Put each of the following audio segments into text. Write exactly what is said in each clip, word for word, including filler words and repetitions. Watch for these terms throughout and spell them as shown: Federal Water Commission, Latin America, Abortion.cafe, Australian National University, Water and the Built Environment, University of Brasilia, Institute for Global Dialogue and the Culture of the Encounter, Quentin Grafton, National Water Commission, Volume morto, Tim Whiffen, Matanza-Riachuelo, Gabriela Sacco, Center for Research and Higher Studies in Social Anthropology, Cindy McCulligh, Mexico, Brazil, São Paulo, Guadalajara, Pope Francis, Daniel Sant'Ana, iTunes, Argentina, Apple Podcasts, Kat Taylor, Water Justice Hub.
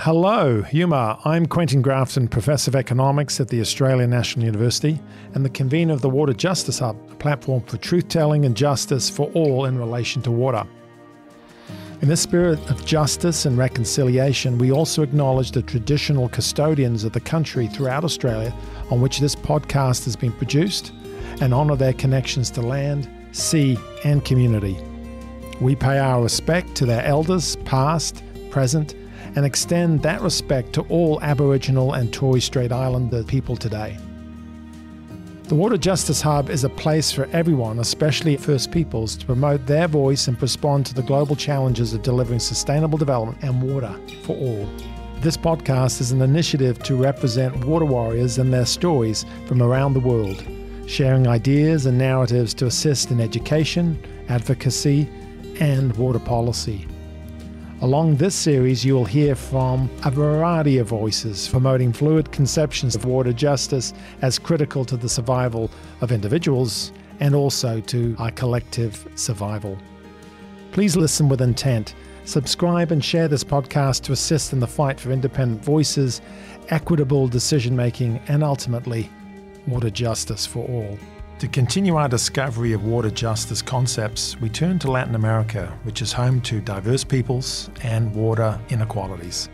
Hello, Yuma. I'm Quentin Grafton, Professor of Economics at the Australian National University and the convener of the Water Justice Hub, a platform for truth-telling and justice for all in relation to water. In this spirit of justice and reconciliation, we also acknowledge the traditional custodians of the country throughout Australia on which this podcast has been produced and honour their connections to land, sea and community. We pay our respect to their elders, past, present, and extend that respect to all Aboriginal and Torres Strait Islander people today. The Water Justice Hub is a place for everyone, especially First Peoples, to promote their voice and respond to the global challenges of delivering sustainable development and water for all. This podcast is an initiative to represent water warriors and their stories from around the world, sharing ideas and narratives to assist in education, advocacy, and water policy. Along this series, you will hear from a variety of voices promoting fluid conceptions of water justice as critical to the survival of individuals and also to our collective survival. Please listen with intent. Subscribe and share this podcast to assist in the fight for independent voices, equitable decision-making, and ultimately, water justice for all. To continue our discovery of water justice concepts, we turn to Latin America, which is home to diverse peoples and water inequalities.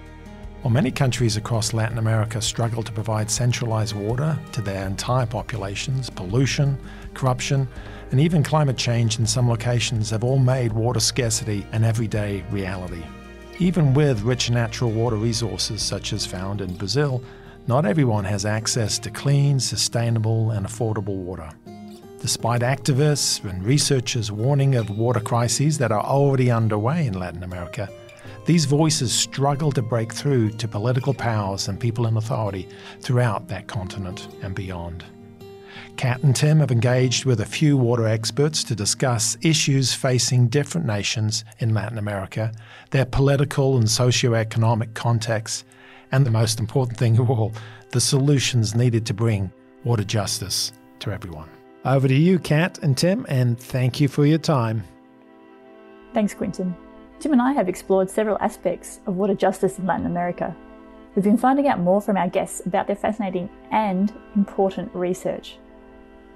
While many countries across Latin America struggle to provide centralized water to their entire populations, pollution, corruption, and even climate change in some locations have all made water scarcity an everyday reality. Even with rich natural water resources such as found in Brazil, not everyone has access to clean, sustainable, and affordable water. Despite activists and researchers warning of water crises that are already underway in Latin America, these voices struggle to break through to political powers and people in authority throughout that continent and beyond. Kat and Tim have engaged with a few water experts to discuss issues facing different nations in Latin America, their political and socioeconomic contexts, and the most important thing of all, the solutions needed to bring water justice to everyone. Over to you, Kat and Tim, and thank you for your time. Thanks, Quentin. Tim and I have explored several aspects of water justice in Latin America. We've been finding out more from our guests about their fascinating and important research.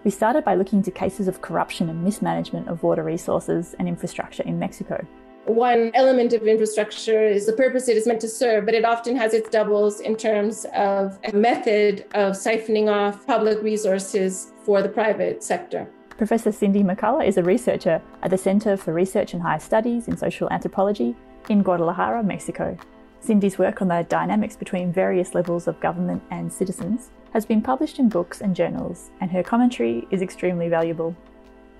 We started by looking into cases of corruption and mismanagement of water resources and infrastructure in Mexico. One element of infrastructure is the purpose it is meant to serve, but it often has its doubles in terms of a method of siphoning off public resources for the private sector. Professor Cindy McCulligh is a researcher at the Center for Research and Higher Studies in Social Anthropology in Guadalajara, Mexico. Cindy's work on the dynamics between various levels of government and citizens has been published in books and journals, and her commentary is extremely valuable.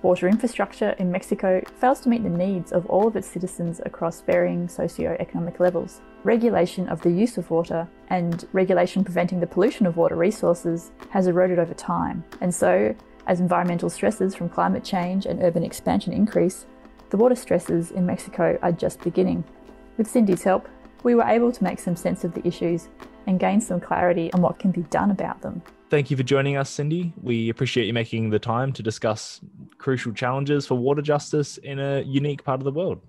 Water infrastructure in Mexico fails to meet the needs of all of its citizens across varying socio-economic levels. Regulation of the use of water and regulation preventing the pollution of water resources has eroded over time. And so, as environmental stresses from climate change and urban expansion increase, the water stresses in Mexico are just beginning. With Cindy's help, we were able to make some sense of the issues and gain some clarity on what can be done about them. Thank you for joining us, Cindy. We appreciate you making the time to discuss crucial challenges for water justice in a unique part of the world.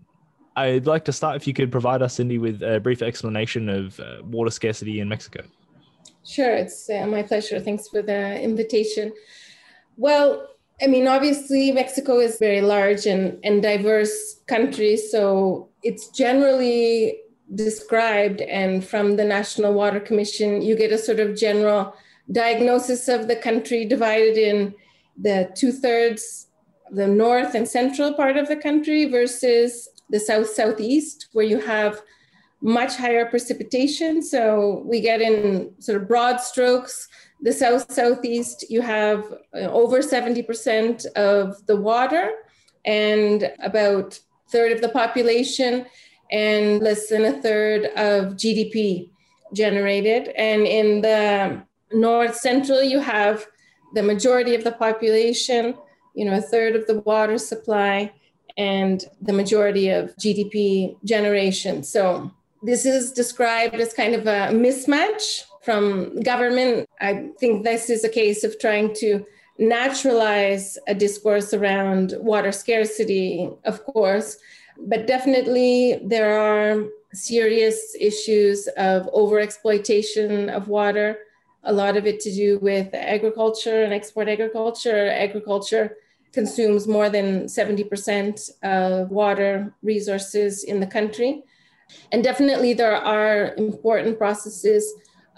I'd like to start if you could provide us, Cindy, with a brief explanation of uh, water scarcity in Mexico. Sure, it's uh, my pleasure. Thanks for the invitation. Well, I mean, obviously, Mexico is a very large and, and diverse country, so it's generally described, and from the National Water Commission, you get a sort of general diagnosis of the country divided in the two-thirds, the north and central part of the country versus the south-southeast, where you have much higher precipitation. So we get in sort of broad strokes, the south-southeast, you have over seventy percent of the water and about a third of the population and less than a third of G D P generated. And in the north central, you have the majority of the population, you know, a third of the water supply and the majority of G D P generation. So this is described as kind of a mismatch from government. I think this is a case of trying to naturalize a discourse around water scarcity, of course, But definitely there are serious issues of overexploitation of water, a lot of it to do with agriculture and export agriculture. Agriculture consumes more than seventy percent of water resources in the country. And definitely there are important processes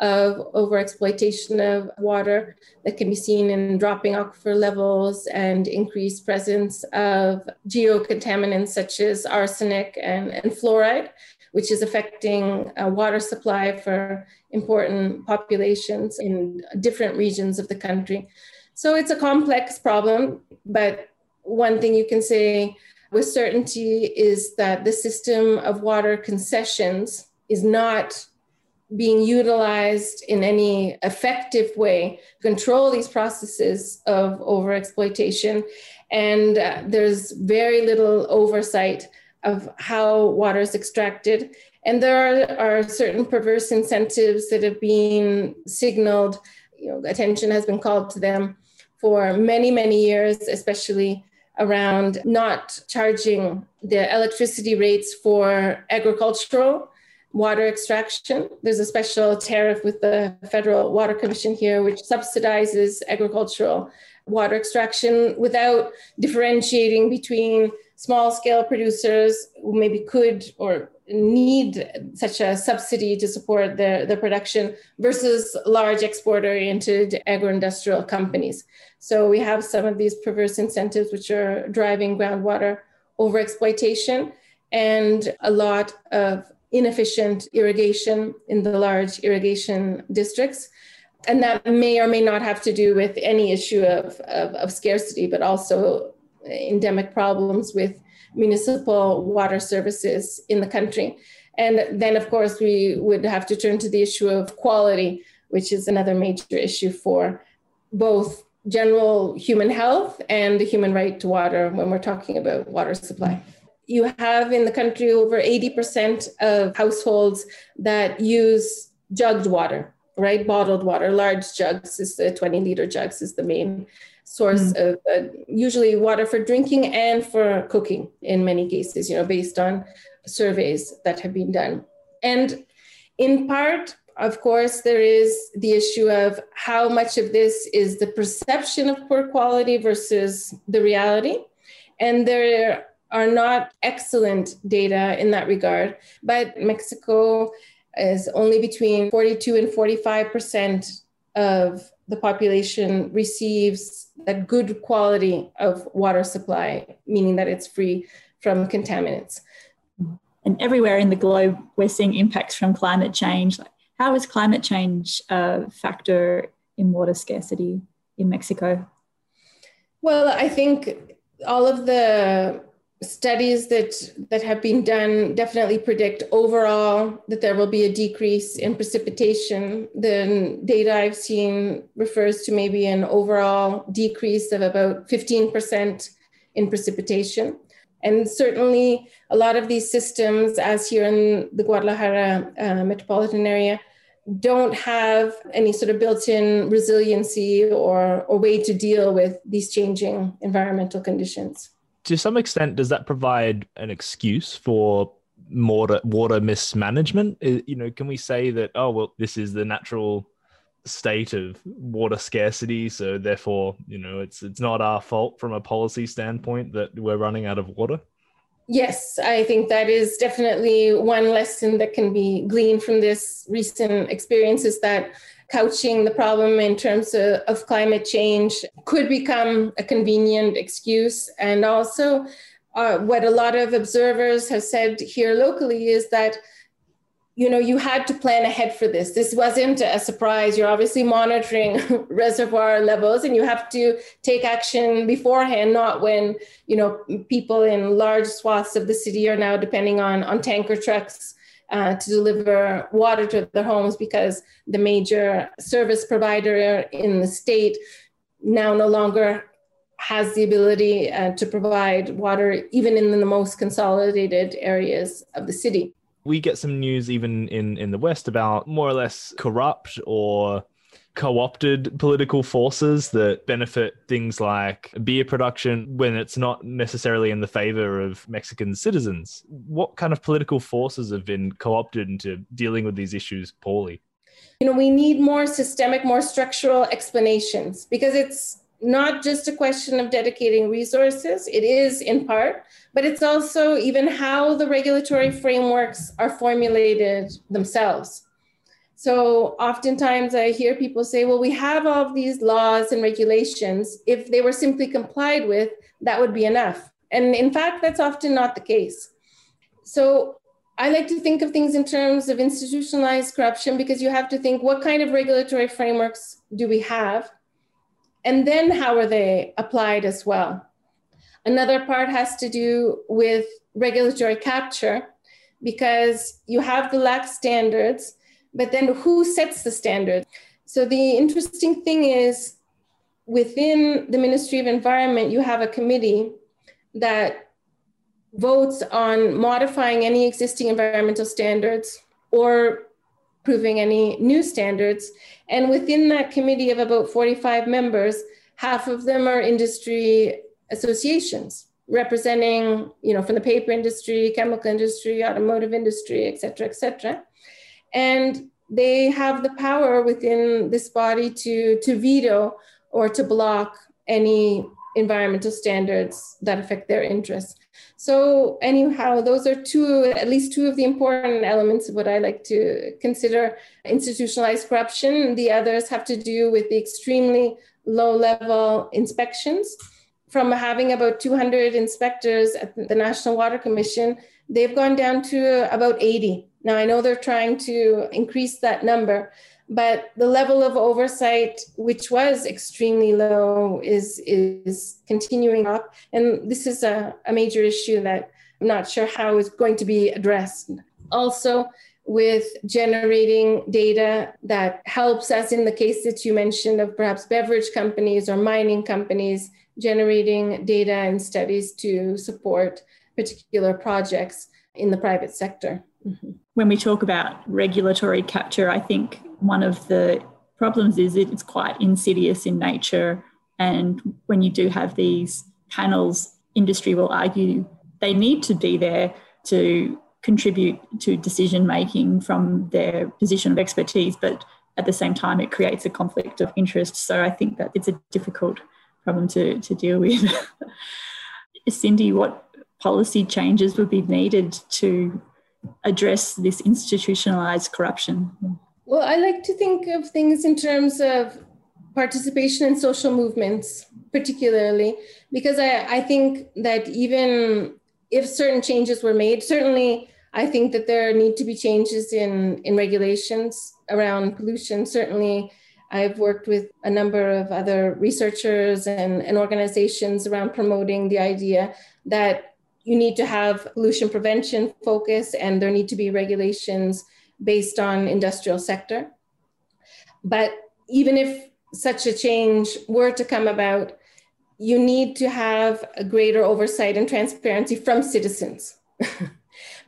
of overexploitation of water that can be seen in dropping aquifer levels and increased presence of geocontaminants such as arsenic and, and fluoride, which is affecting uh, water supply for important populations in different regions of the country. So it's a complex problem, but one thing you can say with certainty is that the system of water concessions is not being utilized in any effective way to control these processes of overexploitation. And uh, there's very little oversight of how water is extracted. And there are, are certain perverse incentives that have been signaled, you know, attention has been called to them for many, many years, especially around not charging the electricity rates for agricultural water extraction. There's a special tariff with the Federal Water Commission here, which subsidizes agricultural water extraction without differentiating between small scale producers who maybe could or need such a subsidy to support their, their production versus large export-oriented agro-industrial companies. So we have some of these perverse incentives which are driving groundwater overexploitation and a lot of inefficient irrigation in the large irrigation districts. And that may or may not have to do with any issue of, of, of scarcity, but also endemic problems with municipal water services in the country. And then, of course, we would have to turn to the issue of quality, which is another major issue for both general human health and the human right to water when we're talking about water supply. You have in the country over eighty percent of households that use jugged water, right? Bottled water, large jugs, is the twenty liter jugs is the main source mm. of uh, usually water for drinking and for cooking in many cases, you know, based on surveys that have been done. And in part, of course, there is the issue of how much of this is the perception of poor quality versus the reality. And there are are not excellent data in that regard, but Mexico is only between forty-two and forty-five percent of the population receives a good quality of water supply, meaning that it's free from contaminants. And everywhere in the globe, we're seeing impacts from climate change. How is climate change a factor in water scarcity in Mexico? Well, I think all of the studies that, that have been done definitely predict overall that there will be a decrease in precipitation. The data I've seen refers to maybe an overall decrease of about fifteen percent in precipitation. And certainly a lot of these systems, as here in the Guadalajara uh, metropolitan area, don't have any sort of built-in resiliency or, or way to deal with these changing environmental conditions. To some extent, does that provide an excuse for water, water mismanagement? You know, can we say that, oh, well, this is the natural state of water scarcity, so therefore, you know, it's it's not our fault from a policy standpoint that we're running out of water? Yes, I think that is definitely one lesson that can be gleaned from this recent experience is that couching the problem in terms of, of climate change could become a convenient excuse. And also uh, what a lot of observers have said here locally is that, you know, you had to plan ahead for this. This wasn't a surprise. You're obviously monitoring reservoir levels and you have to take action beforehand, not when, you know, people in large swaths of the city are now depending on, on tanker trucks Uh, to deliver water to their homes because the major service provider in the state now no longer has the ability uh, to provide water even in the most consolidated areas of the city. We get some news even in, in the West about more or less corrupt or co-opted political forces that benefit things like beer production when it's not necessarily in the favor of Mexican citizens. What kind of political forces have been co-opted into dealing with these issues poorly? You know, we need more systemic, more structural explanations, because it's not just a question of dedicating resources, it is in part, but it's also even how the regulatory frameworks are formulated themselves. So oftentimes I hear people say, well, we have all of these laws and regulations. If they were simply complied with, that would be enough. And in fact, that's often not the case. So I like to think of things in terms of institutionalized corruption, because you have to think, what kind of regulatory frameworks do we have? And then how are they applied as well? Another part has to do with regulatory capture, because you have the lax standards, but then who sets the standard? So the interesting thing is, within the Ministry of Environment, you have a committee that votes on modifying any existing environmental standards or approving any new standards. And within that committee of about forty-five members, half of them are industry associations representing, you know, from the paper industry, chemical industry, automotive industry, et cetera, et cetera. And they have the power within this body to, to veto or to block any environmental standards that affect their interests. So anyhow, those are two, at least two of the important elements of what I like to consider institutionalized corruption. The others have to do with the extremely low level inspections. From having about two hundred inspectors at the National Water Commission, they've gone down to about eighty. Now, I know they're trying to increase that number, but the level of oversight, which was extremely low, is, is continuing up. And this is a, a major issue that I'm not sure how is going to be addressed. Also, with generating data that helps us in the case that you mentioned of perhaps beverage companies or mining companies, generating data and studies to support particular projects in the private sector. Mm-hmm. When we talk about regulatory capture, I think one of the problems is that it's quite insidious in nature. And when you do have these panels, industry will argue they need to be there to contribute to decision-making from their position of expertise. But at the same time, it creates a conflict of interest. So I think that it's a difficult problem to, to deal with. Cindy, what policy changes would be needed to address this institutionalized corruption? Well, I like to think of things in terms of participation in social movements, particularly, because I, I think that even if certain changes were made, certainly I think that there need to be changes in, in regulations around pollution. Certainly, I've worked with a number of other researchers and, and organizations around promoting the idea that you need to have pollution prevention focus, and there need to be regulations based on industrial sector. But even if such a change were to come about, you need to have a greater oversight and transparency from citizens,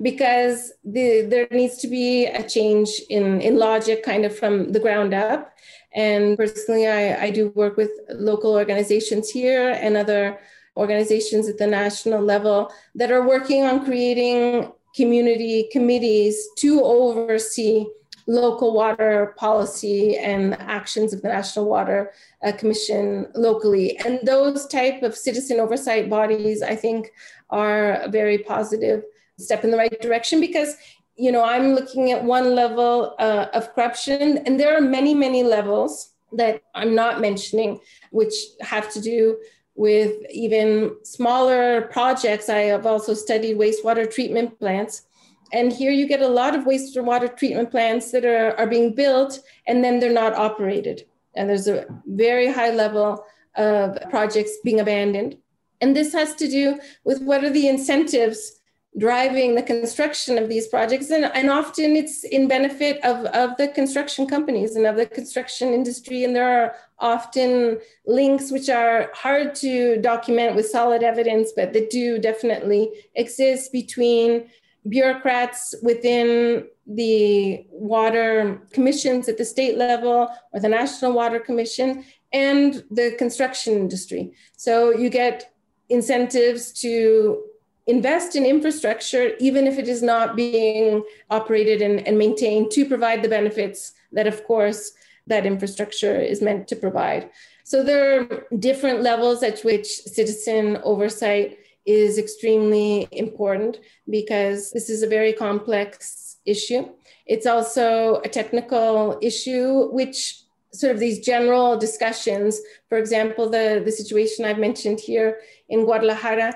because the, there needs to be a change in, in logic kind of from the ground up. And personally, I, I do work with local organizations here and other organizations at the national level that are working on creating community committees to oversee local water policy and actions of the National Water Commission locally. And those type of citizen oversight bodies, I think, are a very positive step in the right direction, because, you know, I'm looking at one level uh, of corruption, and there are many, many levels that I'm not mentioning, which have to do with even smaller projects. I have also studied wastewater treatment plants. And here you get a lot of wastewater treatment plants that are, are being built, and then they're not operated. And there's a very high level of projects being abandoned. And this has to do with what are the incentives driving the construction of these projects. And, and often it's in benefit of, of the construction companies and of the construction industry. And there are often links which are hard to document with solid evidence, but that do definitely exist between bureaucrats within the water commissions at the state level or the National Water Commission and the construction industry. So you get incentives to invest in infrastructure, even if it is not being operated and, and maintained, to provide the benefits that, of course, that infrastructure is meant to provide. So there are different levels at which citizen oversight is extremely important, because this is a very complex issue. It's also a technical issue, which sort of these general discussions, for example, the, the situation I've mentioned here in Guadalajara,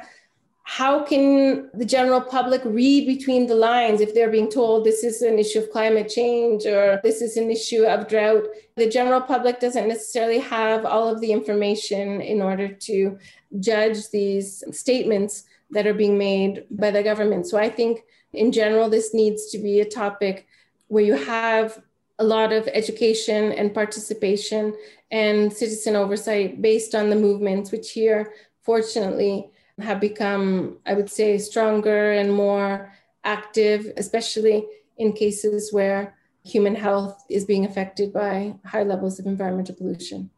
how can the general public read between the lines if they're being told this is an issue of climate change or this is an issue of drought? The general public doesn't necessarily have all of the information in order to judge these statements that are being made by the government. So I think in general, this needs to be a topic where you have a lot of education and participation and citizen oversight based on the movements, which here, fortunately, have become, I would say, stronger and more active, especially in cases where human health is being affected by high levels of environmental pollution.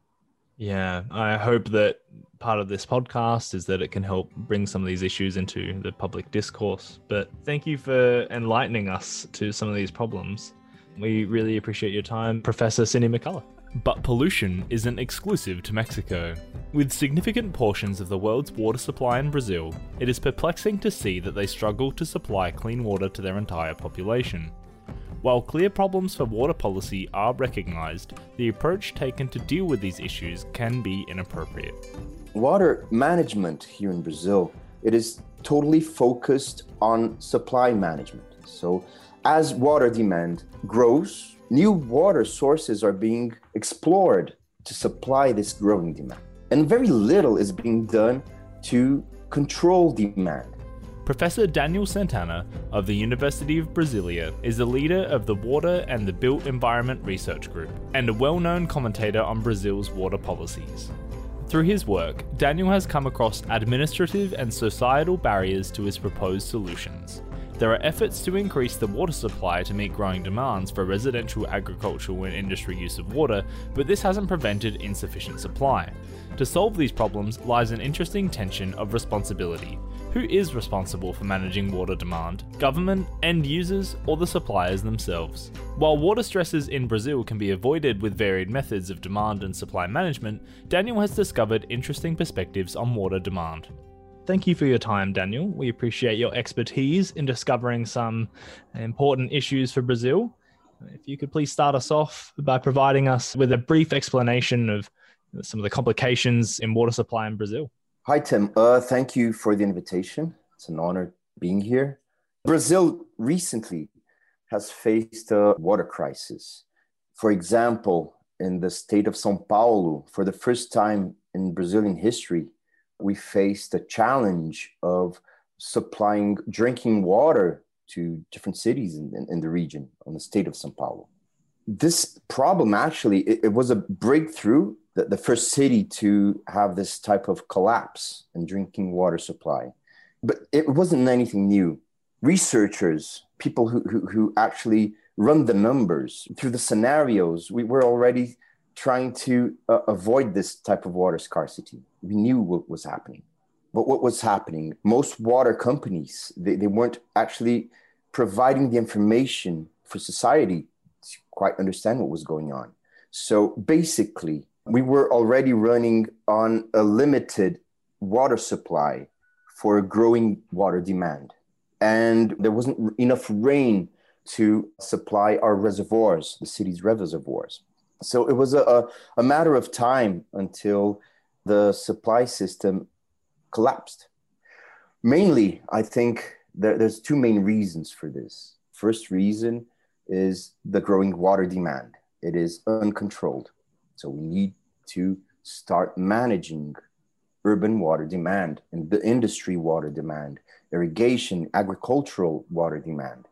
Yeah, I hope that part of this podcast is that it can help bring some of these issues into the public discourse. But thank you for enlightening us to some of these problems. We really appreciate your time, Professor Cindy McCulligh. But pollution isn't exclusive to Mexico. With significant portions of the world's water supply in Brazil, it is perplexing to see that they struggle to supply clean water to their entire population. While clear problems for water policy are recognised, the approach taken to deal with these issues can be inappropriate. Water management here in Brazil, it is totally focused on supply management. So as water demand grows, new water sources are being explored to supply this growing demand, and very little is being done to control demand. Professor Daniel Sant'Ana of the University of Brasilia is the leader of the Water and the Built Environment Research Group and a well-known commentator on Brazil's water policies. Through his work, Daniel has come across administrative and societal barriers to his proposed solutions. There are efforts to increase the water supply to meet growing demands for residential, agricultural and industry use of water, but this hasn't prevented insufficient supply. To solve these problems lies an interesting tension of responsibility. Who is responsible for managing water demand? Government, end users, or the suppliers themselves? While water stresses in Brazil can be avoided with varied methods of demand and supply management, Daniel has discovered interesting perspectives on water demand. Thank you for your time, Daniel. We appreciate your expertise in discovering some important issues for Brazil. If you could please start us off by providing us with a brief explanation of some of the complications in water supply in Brazil. Hi, Tim. Uh, thank you for the invitation. It's an honor being here. Brazil recently has faced a water crisis. For example, in the state of São Paulo, for the first time in Brazilian history, we faced the challenge of supplying drinking water to different cities in, in, in the region, on the state of São Paulo. This problem actually, it, it was a breakthrough, the, the first city to have this type of collapse in drinking water supply. But it wasn't anything new. Researchers, people who, who, who actually run the numbers through the scenarios, we were already trying to uh, avoid this type of water scarcity. We knew what was happening. But what was happening? Most water companies, they, they weren't actually providing the information for society to quite understand what was going on. So basically, we were already running on a limited water supply for a growing water demand. And there wasn't enough rain to supply our reservoirs, the city's reservoirs. So it was a, a matter of time until the supply system collapsed. Mainly, I think there, there's two main reasons for this. First reason is the growing water demand. It is uncontrolled. So we need to start managing urban water demand and the industry water demand, irrigation, agricultural water demand.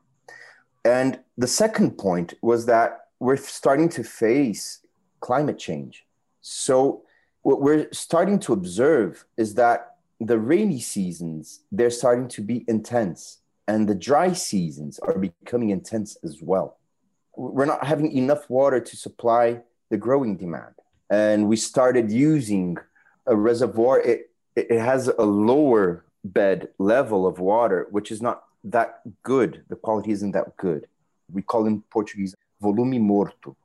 And the second point was that we're starting to face climate change. So what we're starting to observe is that the rainy seasons, they're starting to be intense. And the dry seasons are becoming intense as well. We're not having enough water to supply the growing demand. And we started using a reservoir. It, it has a lower bed level of water, which is not that good. The quality isn't that good. We call in Portuguese, volume morto,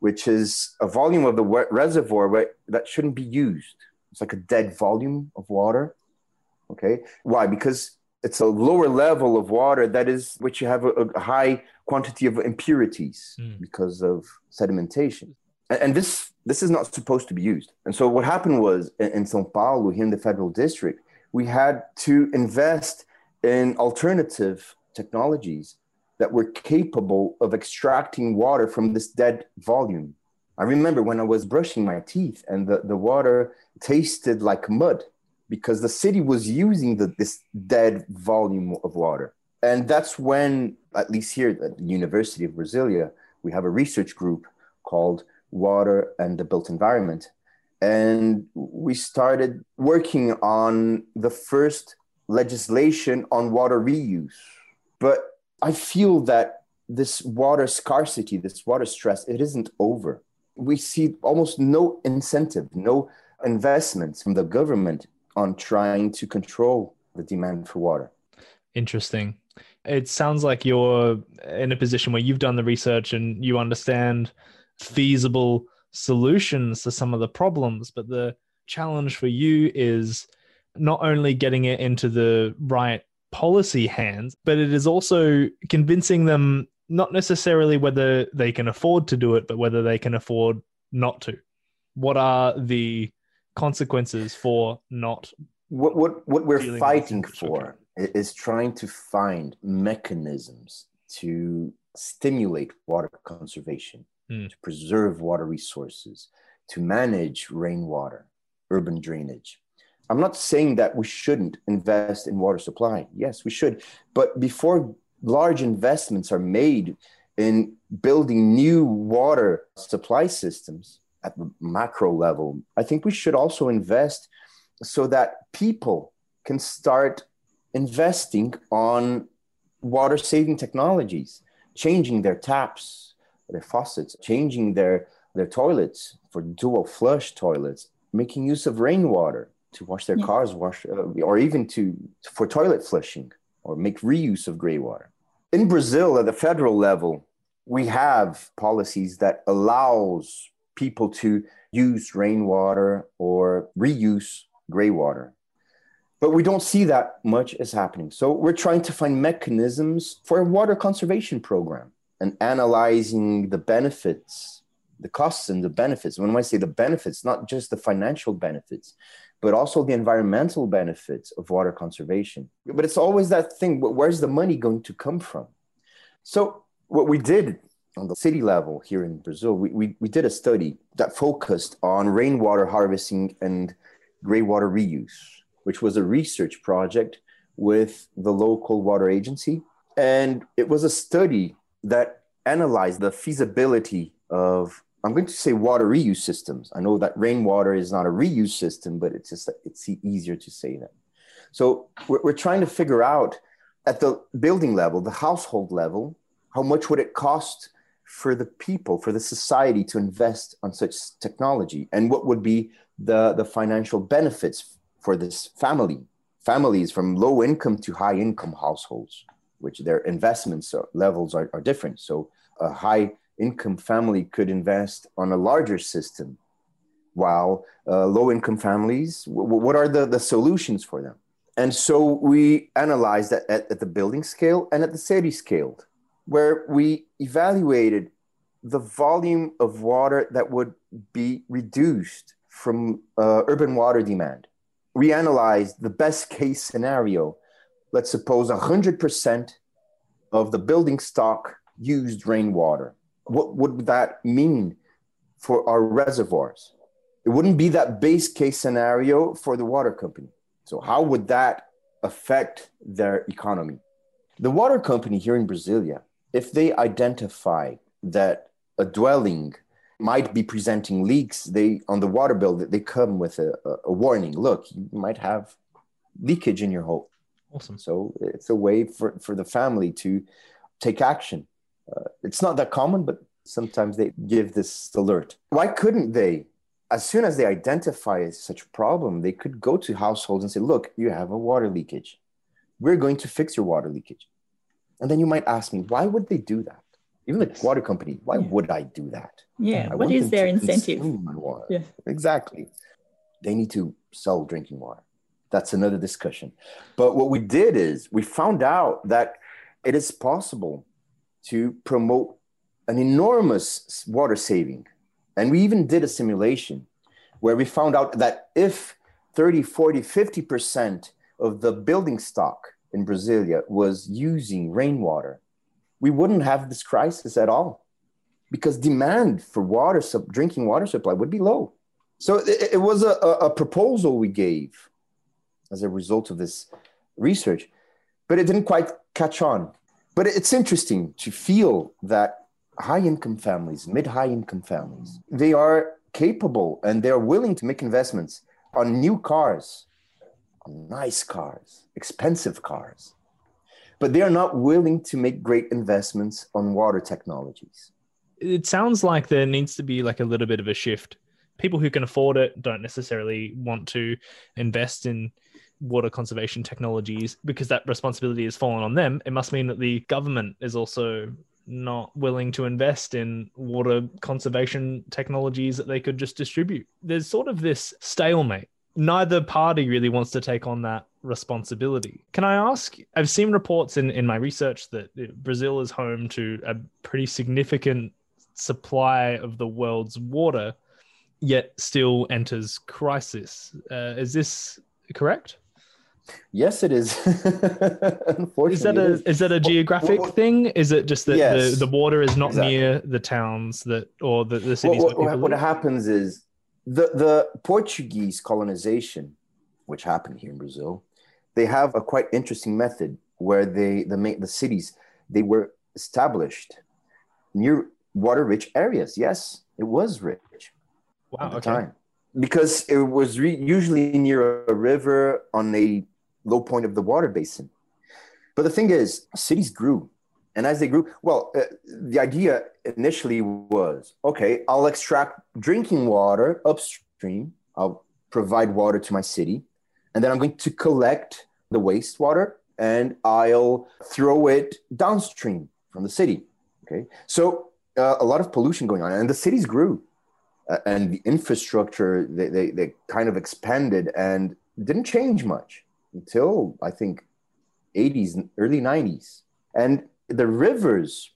which is a volume of the wet reservoir but that shouldn't be used. It's like a dead volume of water. Okay. Why? Because it's a lower level of water that is, which you have a, a high quantity of impurities mm. because of sedimentation. And, and this, this is not supposed to be used. And so what happened was in, in São Paulo, here in the Federal District, we had to invest in alternative technologies that were capable of extracting water from this dead volume. I remember when I was brushing my teeth and the, the water tasted like mud, because the city was using the, this dead volume of water. And that's when, at least here at the University of Brasilia, we have a research group called Water and the Built Environment. And we started working on the first legislation on water reuse. But I feel that this water scarcity, this water stress, it isn't over. We see almost no incentive, no investments from the government on trying to control the demand for water. Interesting. It sounds like you're in a position where you've done the research and you understand feasible solutions to some of the problems, but the challenge for you is not only getting it into the right policy hands, but it is also convincing them not necessarily whether they can afford to do it, but whether they can afford not to. What are the consequences for not what what what we're fighting for is trying to find mechanisms to stimulate water conservation, mm. to preserve water resources, to manage rainwater, urban drainage. I'm not saying that we shouldn't invest in water supply. Yes, we should. But before large investments are made in building new water supply systems at the macro level, I think we should also invest so that people can start investing on water-saving technologies, changing their taps, their faucets, changing their, their toilets for dual flush toilets, making use of rainwater to wash their yeah. cars, wash, uh, or even to for toilet flushing, or make reuse of gray water. In Brazil, at the federal level, we have policies that allows people to use rainwater or reuse gray water. But we don't see that much is happening. So we're trying to find mechanisms for a water conservation program and analyzing the benefits, the costs and the benefits. When I say the benefits, not just the financial benefits, but also the environmental benefits of water conservation. But it's always that thing, where's the money going to come from? So what we did on the city level here in Brazil, we, we, we did a study that focused on rainwater harvesting and gray water reuse, which was a research project with the local water agency. And it was a study that analyzed the feasibility of, I'm going to say, water reuse systems. I know that rainwater is not a reuse system, but it's just it's easier to say that. So we're, we're trying to figure out at the building level, the household level, how much would it cost for the people, for the society to invest on such technology, and what would be the, the financial benefits for this family, families from low income to high income households, which their investments are, levels are, are different. So a high income family could invest on a larger system, while uh, low income families, w- what are the, the solutions for them? And so we analyzed that at, at the building scale and at the city scale, where we evaluated the volume of water that would be reduced from uh, urban water demand. We analyzed the best case scenario. Let's suppose one hundred percent of the building stock used rainwater. What would that mean for our reservoirs? It wouldn't be that base case scenario for the water company. So how would that affect their economy? The water company here in Brasilia, if they identify that a dwelling might be presenting leaks, they on the water bill, they come with a, a warning. Look, you might have leakage in your whole Awesome. So it's a way for, for the family to take action. Uh, it's not that common, but sometimes they give this alert. Why couldn't they? As soon as they identify such a problem, they could go to households and say, look, you have a water leakage. We're going to fix your water leakage. And then you might ask me, why would they do that? Even the water company, why yeah. would I do that? Yeah, I what is their incentive? My water. Yeah. Exactly. They need to sell drinking water. That's another discussion. But what we did is we found out that it is possible to promote an enormous water saving. And we even did a simulation where we found out that if thirty, forty, fifty percent of the building stock in Brasilia was using rainwater, we wouldn't have this crisis at all, because demand for water, sub, drinking water supply would be low. So it, it was a, a proposal we gave as a result of this research, but it didn't quite catch on. But it's interesting to feel that high-income families, mid-high-income families, they are capable and they're willing to make investments on new cars, on nice cars, expensive cars, but they are not willing to make great investments on water technologies. It sounds like there needs to be like a little bit of a shift. People who can afford it don't necessarily want to invest in water conservation technologies because that responsibility has fallen on them. It must mean that the government is also not willing to invest in water conservation technologies that they could just distribute. There's sort of this stalemate. Neither party really wants to take on that responsibility. Can I ask, I've seen reports in, in my research that Brazil is home to a pretty significant supply of the world's water, yet still enters crisis. Uh, is this correct? Yes, it is. Unfortunately, is that a is. is that a geographic well, well, thing? Is it just that yes, the, the water is not exactly. near the towns that or the, the cities? Well, well, what live? happens is the the Portuguese colonization, which happened here in Brazil, they have a quite interesting method where they the the cities they were established near water-rich areas. Yes, it was rich. Wow. At the okay. time. Because it was re- usually near a river on a low point of the water basin. But the thing is, cities grew. And as they grew, well, uh, the idea initially was, okay, I'll extract drinking water upstream. I'll provide water to my city. And then I'm going to collect the wastewater and I'll throw it downstream from the city. Okay. So uh, a lot of pollution going on, and the cities grew. Uh, and the infrastructure, they, they, they kind of expanded and didn't change much until, I think, eighties, early nineties. And the rivers,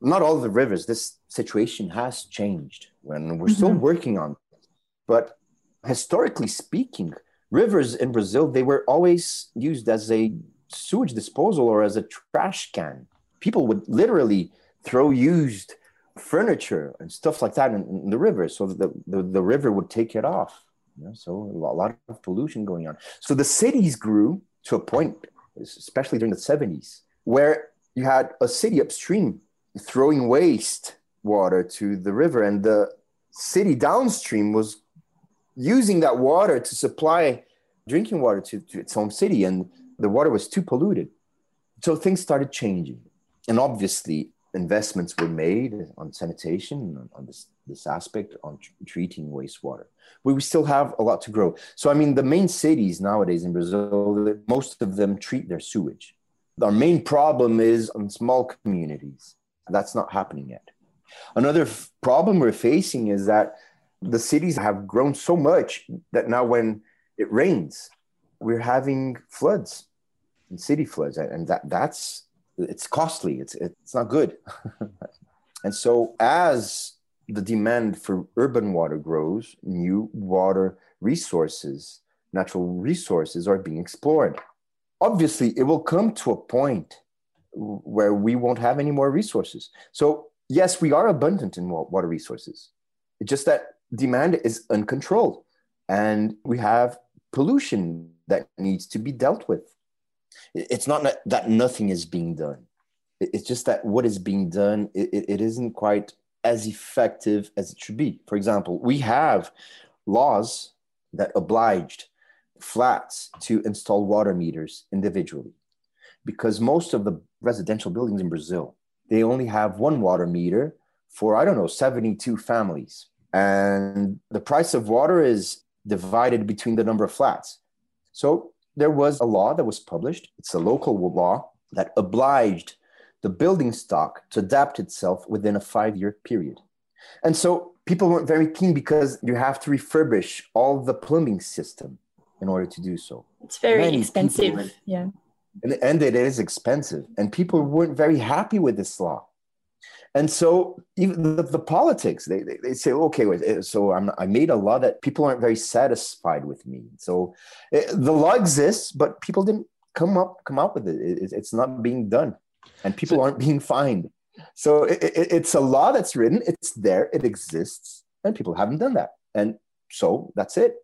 not all the rivers, this situation has changed when we're mm-hmm. still working on it. But historically speaking, rivers in Brazil, they were always used as a sewage disposal or as a trash can. People would literally throw used furniture and stuff like that in, in the river, so that the, the, the river would take it off. You know, so a lot, a lot of pollution going on. So the cities grew to a point, especially during the seventies, where you had a city upstream throwing waste water to the river, and the city downstream was using that water to supply drinking water to, to its home city, and the water was too polluted. So things started changing, and obviously investments were made on sanitation, on, on this, this aspect, on tr- treating wastewater. But we still have a lot to grow. So, I mean, the main cities nowadays in Brazil, most of them treat their sewage. Our main problem is on small communities. That's not happening yet. Another f- problem we're facing is that the cities have grown so much that now when it rains, we're having floods and city floods. And that that's It's costly. It's it's not good. And so as the demand for urban water grows, new water resources, natural resources are being explored. Obviously, it will come to a point where we won't have any more resources. So yes, we are abundant in water resources. It's just that demand is uncontrolled and we have pollution that needs to be dealt with. It's not that nothing is being done. It's just that what is being done, it, it isn't quite as effective as it should be. For example, we have laws that obliged flats to install water meters individually, because most of the residential buildings in Brazil, they only have one water meter for, I don't know, seventy-two families. And the price of water is divided between the number of flats. So there was a law that was published. It's a local law that obliged the building stock to adapt itself within a five-year period. And so people weren't very keen because you have to refurbish all the plumbing system in order to do so. It's very Many expensive, people, yeah. And, and it is expensive. And people weren't very happy with this law. And so even the, the politics, they, they, they say, okay, so I'm, I made a law that people aren't very satisfied with me. So it, the law exists, but people didn't come up, come up with it. It it's not being done and people so, aren't being fined. So it, it, it's a law that's written, it's there, it exists, and people haven't done that. And so that's it.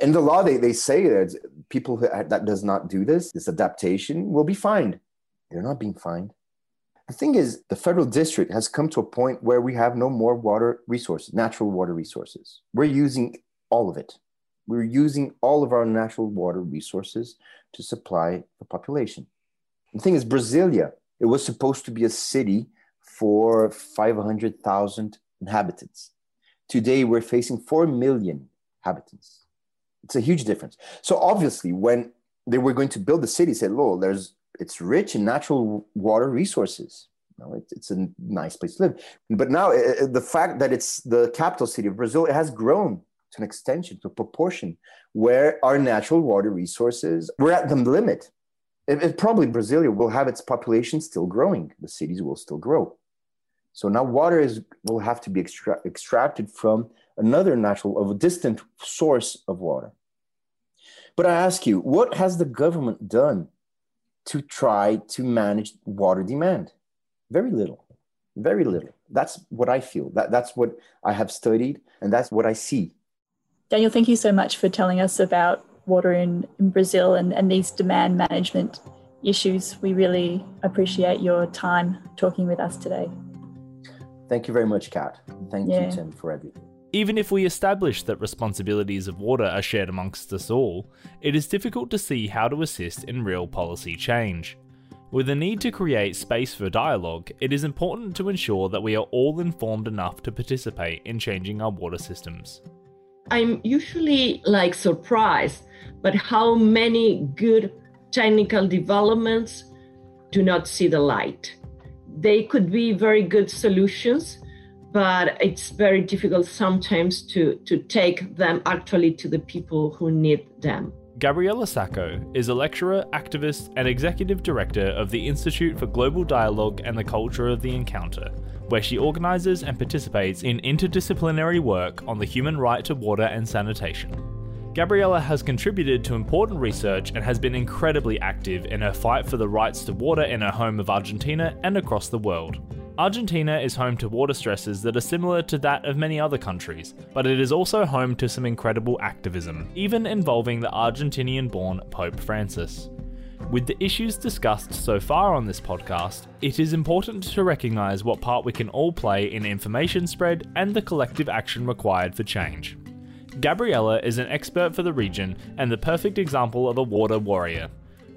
In the law, they, they say that people who, that does not do this, this adaptation will be fined. They're not being fined. The thing is, the federal district has come to a point where we have no more water resources, natural water resources. We're using all of it. We're using all of our natural water resources to supply the population. The thing is, Brasilia, it was supposed to be a city for five hundred thousand inhabitants. Today, we're facing four million inhabitants. It's a huge difference. So obviously, when they were going to build the city, said, "Lo, there's it's rich in natural water resources. No, it, it's a nice place to live." But now, it, the fact that it's the capital city of Brazil, it has grown to an extension, to a proportion where our natural water resources we're at the limit. It, it probably Brasilia will have its population still growing. The cities will still grow. So now, water is will have to be extra, extracted from another natural, of a distant source of water. But I ask you, what has the government done to try to manage water demand? Very little, very little. That's what I feel. That, that's what I have studied, and that's what I see. Daniel, thank you so much for telling us about water in, in Brazil and, and these demand management issues. We really appreciate your time talking with us today. Thank you very much, Kat. Thank yeah. you, Tim, for everything. Even if we establish that responsibilities of water are shared amongst us all, it is difficult to see how to assist in real policy change. With the need to create space for dialogue, it is important to ensure that we are all informed enough to participate in changing our water systems. I'm usually like surprised but how many good technical developments do not see the light. They could be very good solutions, but it's very difficult sometimes to, to take them actually to the people who need them. Gabriela Sacco is a lecturer, activist, and executive director of the Institute for Global Dialogue and the Culture of the Encounter, where she organises and participates in interdisciplinary work on the human right to water and sanitation. Gabriela has contributed to important research and has been incredibly active in her fight for the rights to water in her home of Argentina and across the world. Argentina is home to water stresses that are similar to that of many other countries, but it is also home to some incredible activism, even involving the Argentinian-born Pope Francis. With the issues discussed so far on this podcast, it is important to recognise what part we can all play in information spread and the collective action required for change. Gabriela is an expert for the region and the perfect example of a water warrior.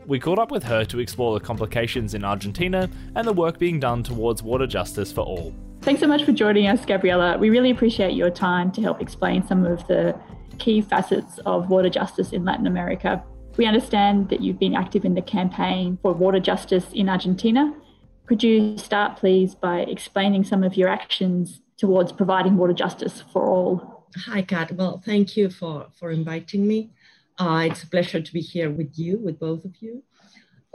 We caught up with her to explore the complications in Argentina and the work being done towards water justice for all. Thanks so much for joining us, Gabriela. We really appreciate your time to help explain some of the key facets of water justice in Latin America. We understand that you've been active in the campaign for water justice in Argentina. Could you start, please, by explaining some of your actions towards providing water justice for all? Hi, Kat. Well, thank you for, for inviting me. Uh, it's a pleasure to be here with you, with both of you.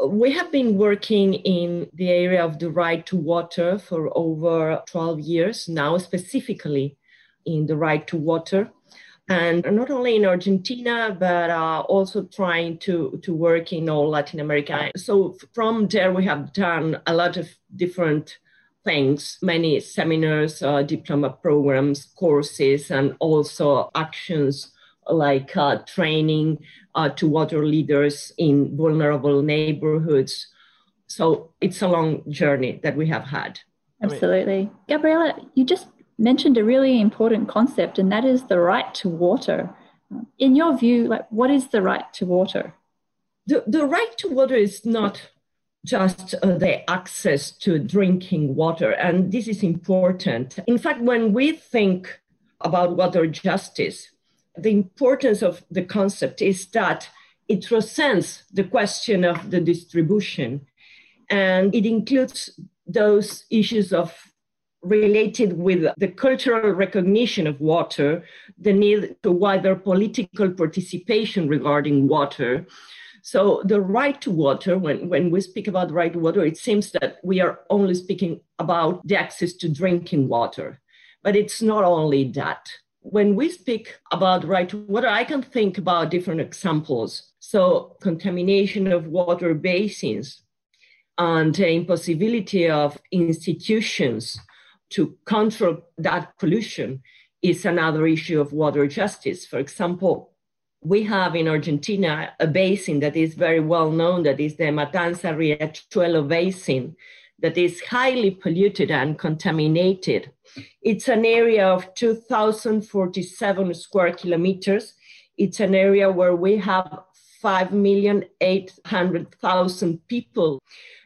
We have been working in the area of the right to water for over twelve years now, specifically in the right to water. And not only in Argentina, but uh, also trying to, to work in all Latin America. So from there, we have done a lot of different things, many seminars, uh, diploma programs, courses, and also actions like uh, training uh, to water leaders in vulnerable neighborhoods. So it's a long journey that we have had. Absolutely. Gabriela, you just mentioned a really important concept, and that is the right to water. in your view, like, what is the right to water? The, the right to water is not just uh, the access to drinking water, and this is important. In fact, when we think about water justice, the importance of the concept is that it transcends the question of the distribution, and it includes those issues of related with the cultural recognition of water, the need to wider political participation regarding water. So the right to water, when, when we speak about the right to water, it seems that we are only speaking about the access to drinking water. But it's not only that. When we speak about right to water, I can think about different examples. So contamination of water basins and the impossibility of institutions to control that pollution is another issue of water justice. For example, we have in Argentina a basin that is very well known, that is the Matanza-Riachuelo basin, that is highly polluted and contaminated. It's an area of two thousand forty-seven square kilometers. It's an area where we have five million eight hundred thousand people.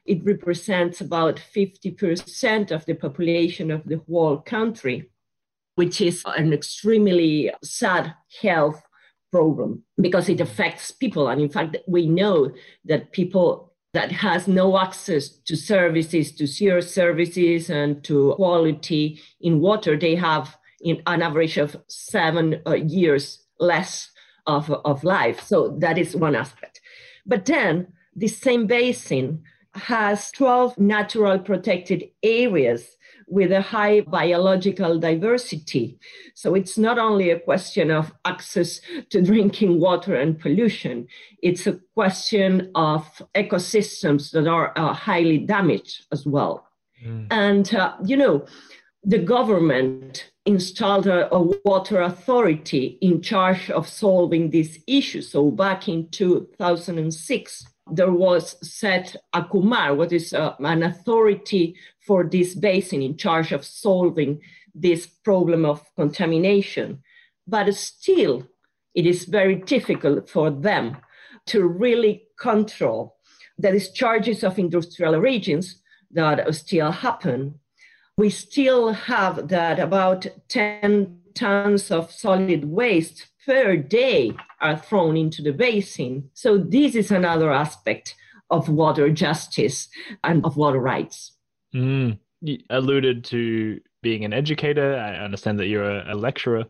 It represents about fifty percent of the population of the whole country, which is an extremely sad health problem because it affects people. And in fact, we know that people that has no access to services, to sewer services and to quality in water, they have in an average of seven uh, years less of, of life. So that is one aspect. But then the same basin has twelve natural protected areas with a high biological diversity. So it's not only a question of access to drinking water and pollution, it's a question of ecosystems that are uh, highly damaged as well. Mm. And, uh, you know, the government installed a, a water authority in charge of solving this issue. So back in two thousand six, there was set a Kumar, what is uh, an authority for this basin in charge of solving this problem of contamination. But still, it is very difficult for them to really control the discharges of industrial regions that still happen. We still have that about ten tons of solid waste per day are thrown into the basin. So this is another aspect of water justice and of water rights. Mm. You alluded to being an educator. I understand that you're a lecturer.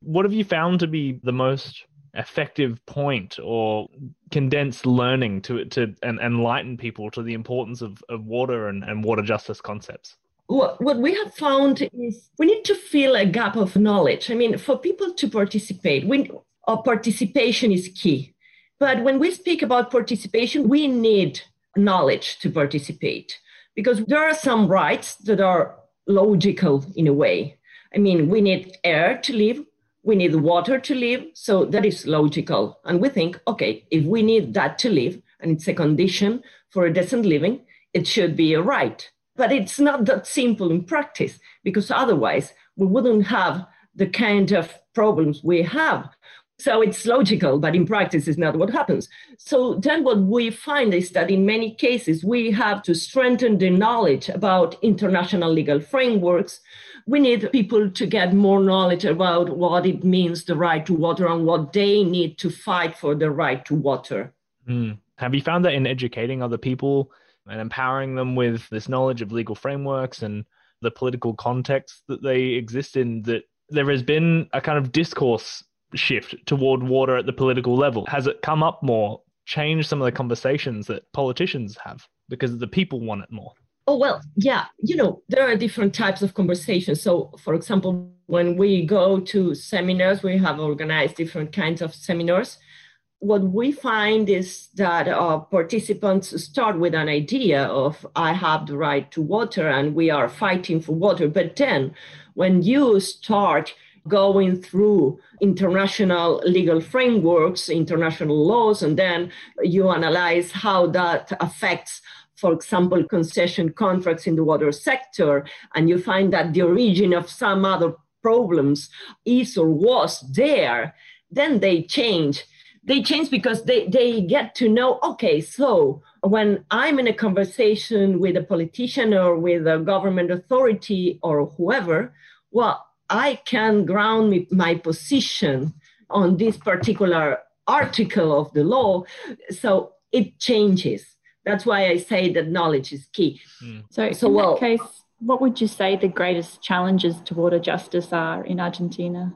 What have you found to be the most effective point or condensed learning to, to and enlighten people to the importance of, of water and, and water justice concepts? What we have found is we need to fill a gap of knowledge. I mean, for people to participate, we, our participation is key. But when we speak about participation, we need knowledge to participate because there are some rights that are logical in a way. I mean, we need air to live, we need water to live, so that is logical. And we think, okay, if we need that to live, and it's a condition for a decent living, it should be a right. But it's not that simple in practice, because otherwise we wouldn't have the kind of problems we have. So it's logical, but in practice it's not what happens. So then what we find is that in many cases we have to strengthen the knowledge about international legal frameworks. We need people to get more knowledge about what it means, the right to water, and what they need to fight for the right to water. Mm. Have you found that in educating other people and empowering them with this knowledge of legal frameworks and the political context that they exist in, that there has been a kind of discourse shift toward water at the political level? Has it come up more, changed some of the conversations that politicians have because the people want it more? Oh, well, yeah. You know, there are different types of conversations. So, for example, when we go to seminars, we have organized different kinds of seminars. What we find is that our participants start with an idea of, I have the right to water and we are fighting for water. But then when you start going through international legal frameworks, international laws, and then you analyze how that affects, for example, concession contracts in the water sector, and you find that the origin of some other problems is or was there, Then they change. They change because they, they get to know, okay, so when I'm in a conversation with a politician or with a government authority or whoever, well, I can ground my position on this particular article of the law. So it changes. That's why I say that knowledge is key. Mm. So, so in well, that case, what would you say the greatest challenges to water justice are in Argentina?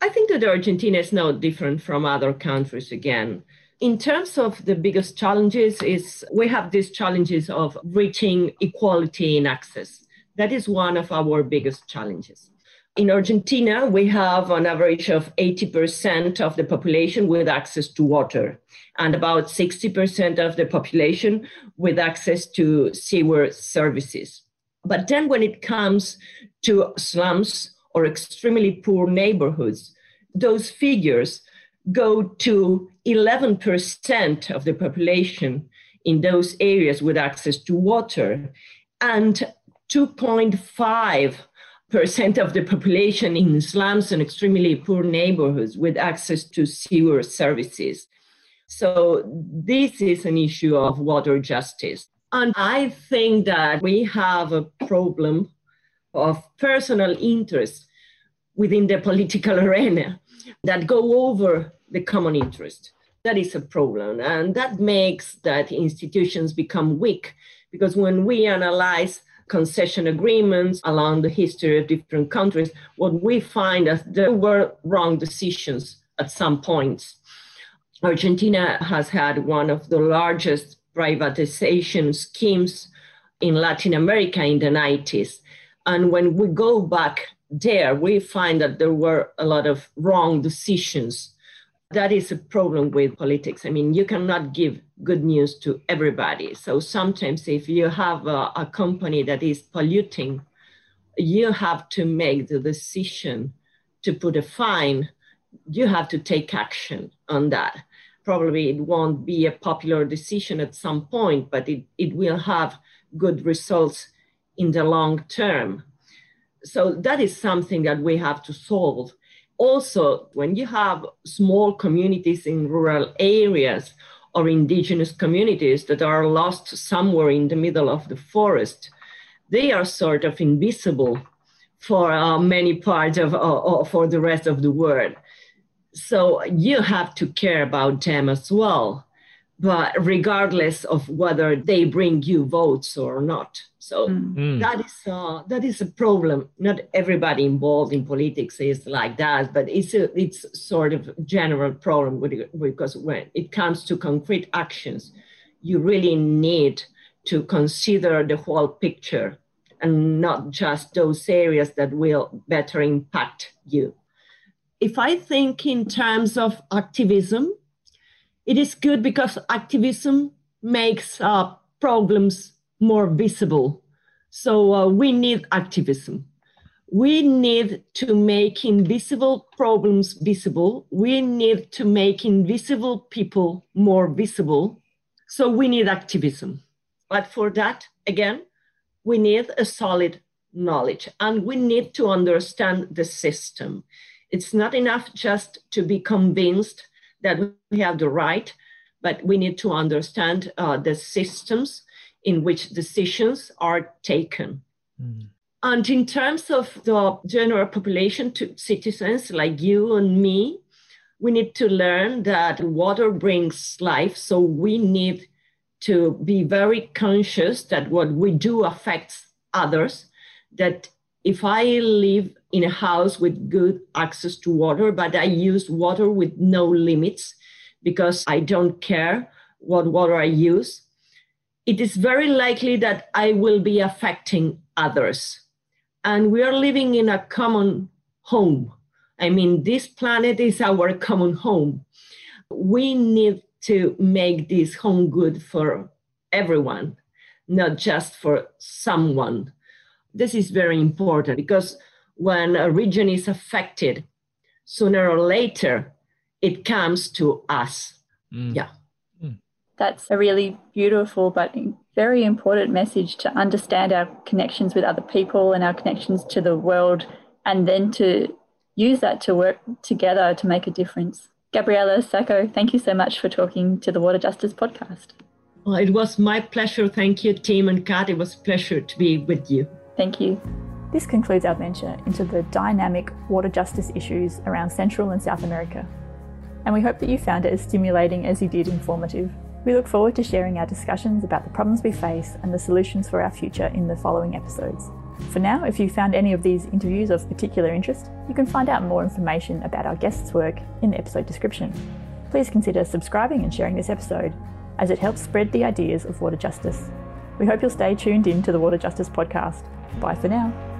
I think that Argentina is no different from other countries again. In terms of the biggest challenges is we have these challenges of reaching equality in access. That is one of our biggest challenges. In Argentina, we have an average of eighty percent of the population with access to water and about sixty percent of the population with access to sewer services. But then when it comes to slums or extremely poor neighborhoods, those figures go to eleven percent of the population in those areas with access to water and two point five percent of the population in slums and extremely poor neighborhoods with access to sewer services. So this is an issue of water justice. And I think that we have a problem of personal interest within the political arena that go over the common interest. That is a problem. And that makes that institutions become weak, because when we analyze concession agreements along the history of different countries, what we find is there were wrong decisions at some points. Argentina has had one of the largest privatization schemes in Latin America in the nineties. And when we go back there, we find that there were a lot of wrong decisions. That is a problem with politics. I mean, you cannot give good news to everybody. So sometimes if you have a, a company that is polluting, you have to make the decision to put a fine. You have to take action on that. Probably it won't be a popular decision at some point, but it, it will have good results in the long term. So that is something that we have to solve. Also, when you have small communities in rural areas or indigenous communities that are lost somewhere in the middle of the forest, they are sort of invisible for uh, many parts of, uh, for the rest of the world. So you have to care about them as well, but regardless of whether they bring you votes or not. So mm. that is uh, that is a problem. Not everybody involved in politics is like that, but it's a, it's sort of a general problem with, because when it comes to concrete actions, you really need to consider the whole picture and not just those areas that will better impact you. If I think in terms of activism, it is good because activism makes uh, problems more visible. So uh, we need activism. We need to make invisible problems visible. We need to make invisible people more visible. So we need activism. But for that, again, we need a solid knowledge and we need to understand the system. It's not enough just to be convinced that we have the right, but we need to understand uh, the systems in which decisions are taken. Mm. And in terms of the general population, to citizens like you and me, we need to learn that water brings life. So we need to be very conscious that what we do affects others, that if I live in a house with good access to water, but I use water with no limits because I don't care what water I use, it is very likely that I will be affecting others. And we are living in a common home. I mean, this planet is our common home. We need to make this home good for everyone, not just for someone. This is very important because when a region is affected, sooner or later, it comes to us. Mm. Yeah. That's a really beautiful but very important message, to understand our connections with other people and our connections to the world, and then to use that to work together to make a difference. Gabriela Sacco, thank you so much for talking to the Water Justice Podcast. Well, it was my pleasure. Thank you, Tim and Kat. It was a pleasure to be with you. Thank you. This concludes our venture into the dynamic water justice issues around Central and South America. And we hope that you found it as stimulating as you did informative. We look forward to sharing our discussions about the problems we face and the solutions for our future in the following episodes. For now, if you found any of these interviews of particular interest, you can find out more information about our guests' work in the episode description. Please consider subscribing and sharing this episode, as it helps spread the ideas of water justice. We hope you'll stay tuned in to the Water Justice Podcast. Bye for now.